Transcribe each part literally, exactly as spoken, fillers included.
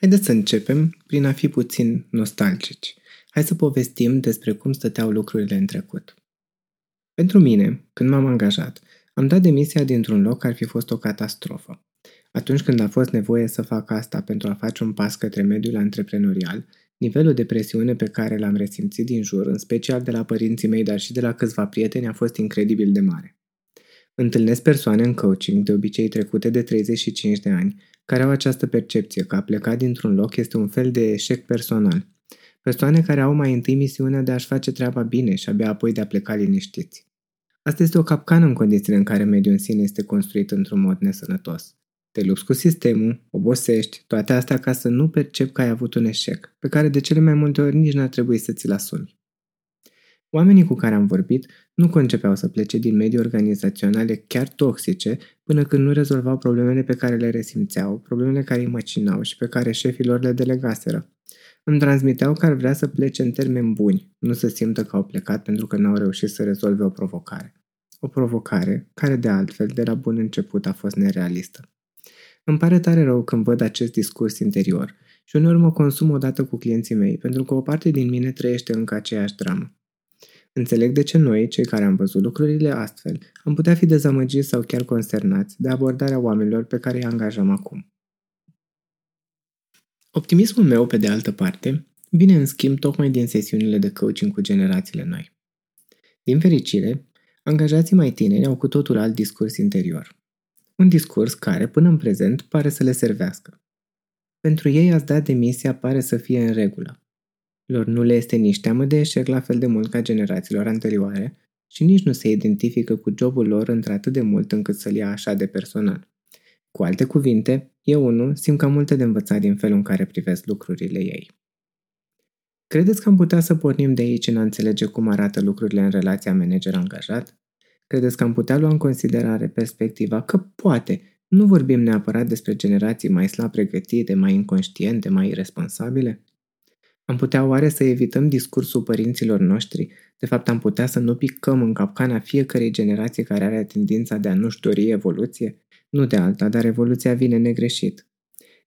Haideți să începem prin a fi puțin nostalgici. Hai să povestim despre cum stăteau lucrurile în trecut. Pentru mine, când m-am angajat, am dat demisia dintr-un loc care ar fi fost o catastrofă. Atunci când a fost nevoie să fac asta pentru a face un pas către mediul antreprenorial, nivelul de presiune pe care l-am resimțit din jur, în special de la părinții mei, dar și de la câțiva prieteni, a fost incredibil de mare. Întâlnesc persoane în coaching, de obicei trecute de treizeci și cinci de ani, care au această percepție că a pleca dintr-un loc este un fel de eșec personal. Persoane care au mai întâi misiunea de a-și face treaba bine și abia apoi de a pleca liniștiți. Asta este o capcană în condițiile în care mediul în sine este construit într-un mod nesănătos. Te lupți cu sistemul, obosești, toate astea ca să nu percepi că ai avut un eșec, pe care de cele mai multe ori nici n-ar trebui să ți-l asumi. Oamenii cu care am vorbit nu concepeau să plece din medii organizaționale chiar toxice până când nu rezolvau problemele pe care le resimțeau, problemele care îi măcinau și pe care șefii lor le delegaseră. Îmi transmiteau că ar vrea să plece în termeni buni, nu să simtă că au plecat pentru că n-au reușit să rezolve o provocare. O provocare care, de altfel, de la bun început a fost nerealistă. Îmi pare tare rău când văd acest discurs interior și uneori mă consum odată cu clienții mei, pentru că o parte din mine trăiește încă aceeași dramă. Înțeleg de ce noi, cei care am văzut lucrurile astfel, am putea fi dezamăgiți sau chiar consternați de abordarea oamenilor pe care îi angajăm acum. Optimismul meu, pe de altă parte, vine în schimb tocmai din sesiunile de coaching cu generațiile noi. Din fericire, angajații mai tineri au cu totul alt discurs interior. Un discurs care, până în prezent, pare să le servească. Pentru ei a-ți da demisia pare să fie în regulă. Lor nu le este nici teamă de eșec la fel de mult ca generațiilor anterioare și nici nu se identifică cu jobul lor într-atât de mult încât să-l ia așa de personal. Cu alte cuvinte, eu unul simt că am multe de învățat din felul în care privesc lucrurile ei. Credeți că am putea să pornim de aici în a înțelege cum arată lucrurile în relația manager-angajat? Credeți că am putea lua în considerare perspectiva că poate nu vorbim neapărat despre generații mai slab pregătite, mai inconștiente, mai irresponsabile? Am putea oare să evităm discursul părinților noștri? De fapt, am putea să nu picăm în capcana fiecărei generații care are tendința de a nu-și dori evoluție? Nu de alta, dar evoluția vine negreșit.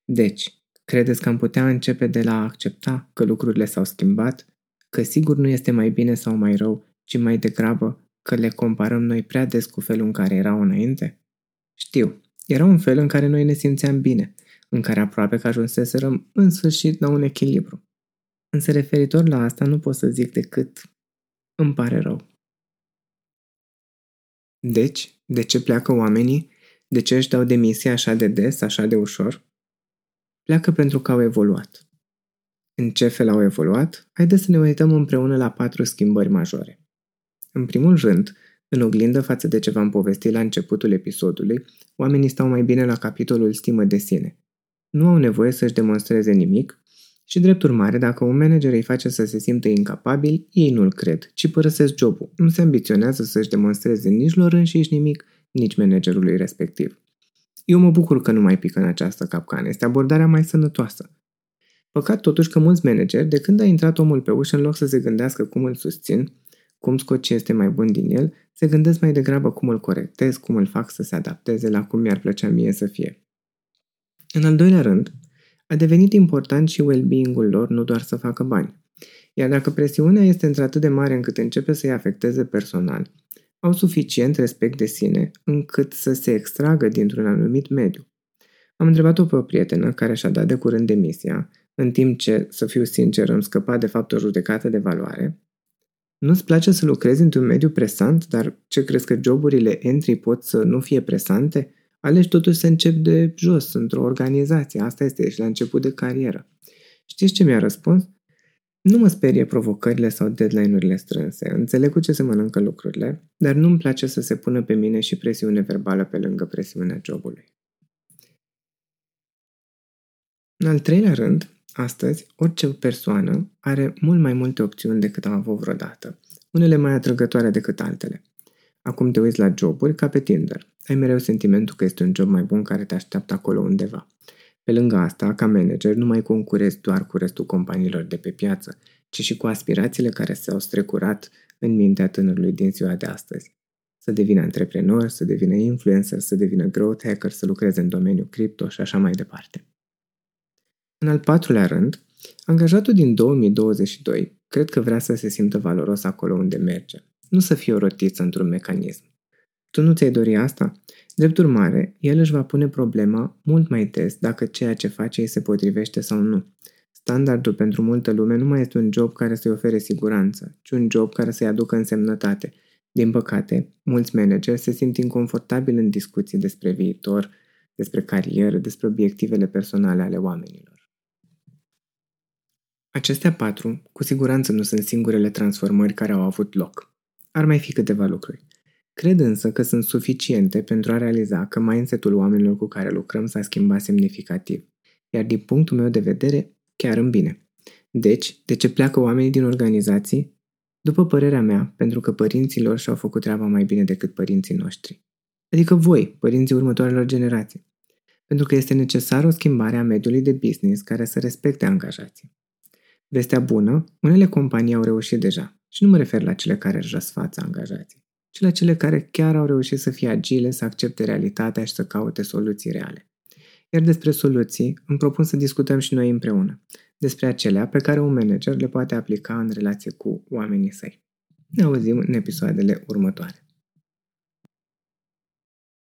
Deci, credeți că am putea începe de la a accepta că lucrurile s-au schimbat? Că sigur nu este mai bine sau mai rău, ci mai degrabă că le comparăm noi prea des cu felul în care erau înainte? Știu, era un fel în care noi ne simțeam bine, în care aproape că ajunseserăm în sfârșit la un echilibru. Însă referitor la asta nu pot să zic decât îmi pare rău. Deci, de ce pleacă oamenii? De ce își dau demisia așa de des, așa de ușor? Pleacă pentru că au evoluat. În ce fel au evoluat? Haideți să ne uităm împreună la patru schimbări majore. În primul rând, în oglindă față de ce v-am povestit la începutul episodului, oamenii stau mai bine la capitolul stimă de sine. Nu au nevoie să-și demonstreze nimic și, drept urmare, dacă un manager îi face să se simtă incapabil, ei nu-l cred, ci părăsesc jobul. Nu se ambiționează să-și demonstreze nici lor înșiși nimic, nici managerului respectiv. Eu mă bucur că nu mai pică în această capcană, este abordarea mai sănătoasă. Păcat totuși că mulți manageri, de când a intrat omul pe ușă, în loc să se gândească cum îl susțin, cum scot ce este mai bun din el, se gândesc mai degrabă cum îl corectez, cum îl fac să se adapteze la cum mi-ar plăcea mie să fie. În al doilea rând, a devenit important și well-being-ul lor, nu doar să facă bani. Iar dacă presiunea este într-atât de mare încât începe să-i afecteze personal, au suficient respect de sine încât să se extragă dintr-un anumit mediu. Am întrebat-o pe o prietenă care și-a dat de curând demisia, în timp ce, să fiu sincer, îmi scăpa de fapt o judecată de valoare. Nu-ți place să lucrezi într-un mediu presant, dar ce crezi că joburile entry pot să nu fie presante? Alegi totuși să începi de jos, într-o organizație. Asta este, și la început de carieră. Știți ce mi-a răspuns? Nu mă sperie provocările sau deadline-urile strânse. Înțeleg cu ce se mănâncă lucrurile, dar nu-mi place să se pună pe mine și presiune verbală pe lângă presiunea jobului. În al treilea rând, astăzi, orice persoană are mult mai multe opțiuni decât am avut vreodată, unele mai atrăgătoare decât altele. Acum te uiți la joburi ca pe Tinder. Ai mereu sentimentul că este un job mai bun care te așteaptă acolo undeva. Pe lângă asta, ca manager, nu mai concurezi doar cu restul companiilor de pe piață, ci și cu aspirațiile care s-au strecurat în mintea tânărului din ziua de astăzi. Să devină antreprenor, să devină influencer, să devină growth hacker, să lucreze în domeniul cripto și așa mai departe. În al patrulea rând, angajatul din două mii douăzeci și doi cred că vrea să se simtă valoros acolo unde merge, nu să fie o rotiță într-un mecanism. Tu nu ți-ai dori asta? Drept urmare, el își va pune problema mult mai des dacă ceea ce face îi se potrivește sau nu. Standardul pentru multă lume nu mai este un job care să-i ofere siguranță, ci un job care să-i aducă însemnătate. Din păcate, mulți manageri se simt inconfortabili în discuții despre viitor, despre carieră, despre obiectivele personale ale oamenilor. Acestea patru, cu siguranță, nu sunt singurele transformări care au avut loc. Ar mai fi câteva lucruri. Cred însă că sunt suficiente pentru a realiza că mindset-ul oamenilor cu care lucrăm s-a schimbat semnificativ, iar din punctul meu de vedere, chiar în bine. Deci, de ce pleacă oamenii din organizații? După părerea mea, pentru că părinții lor și-au făcut treaba mai bine decât părinții noștri. Adică voi, părinții următoarelor generații. Pentru că este necesară o schimbare a mediului de business care să respecte angajații. Vestea bună, unele companii au reușit deja și nu mă refer la cele care își răsfață angajații, ci la cele care chiar au reușit să fie agile, să accepte realitatea și să caute soluții reale. Iar despre soluții, îmi propun să discutăm și noi împreună, despre acelea pe care un manager le poate aplica în relație cu oamenii săi. Ne auzim în episoadele următoare.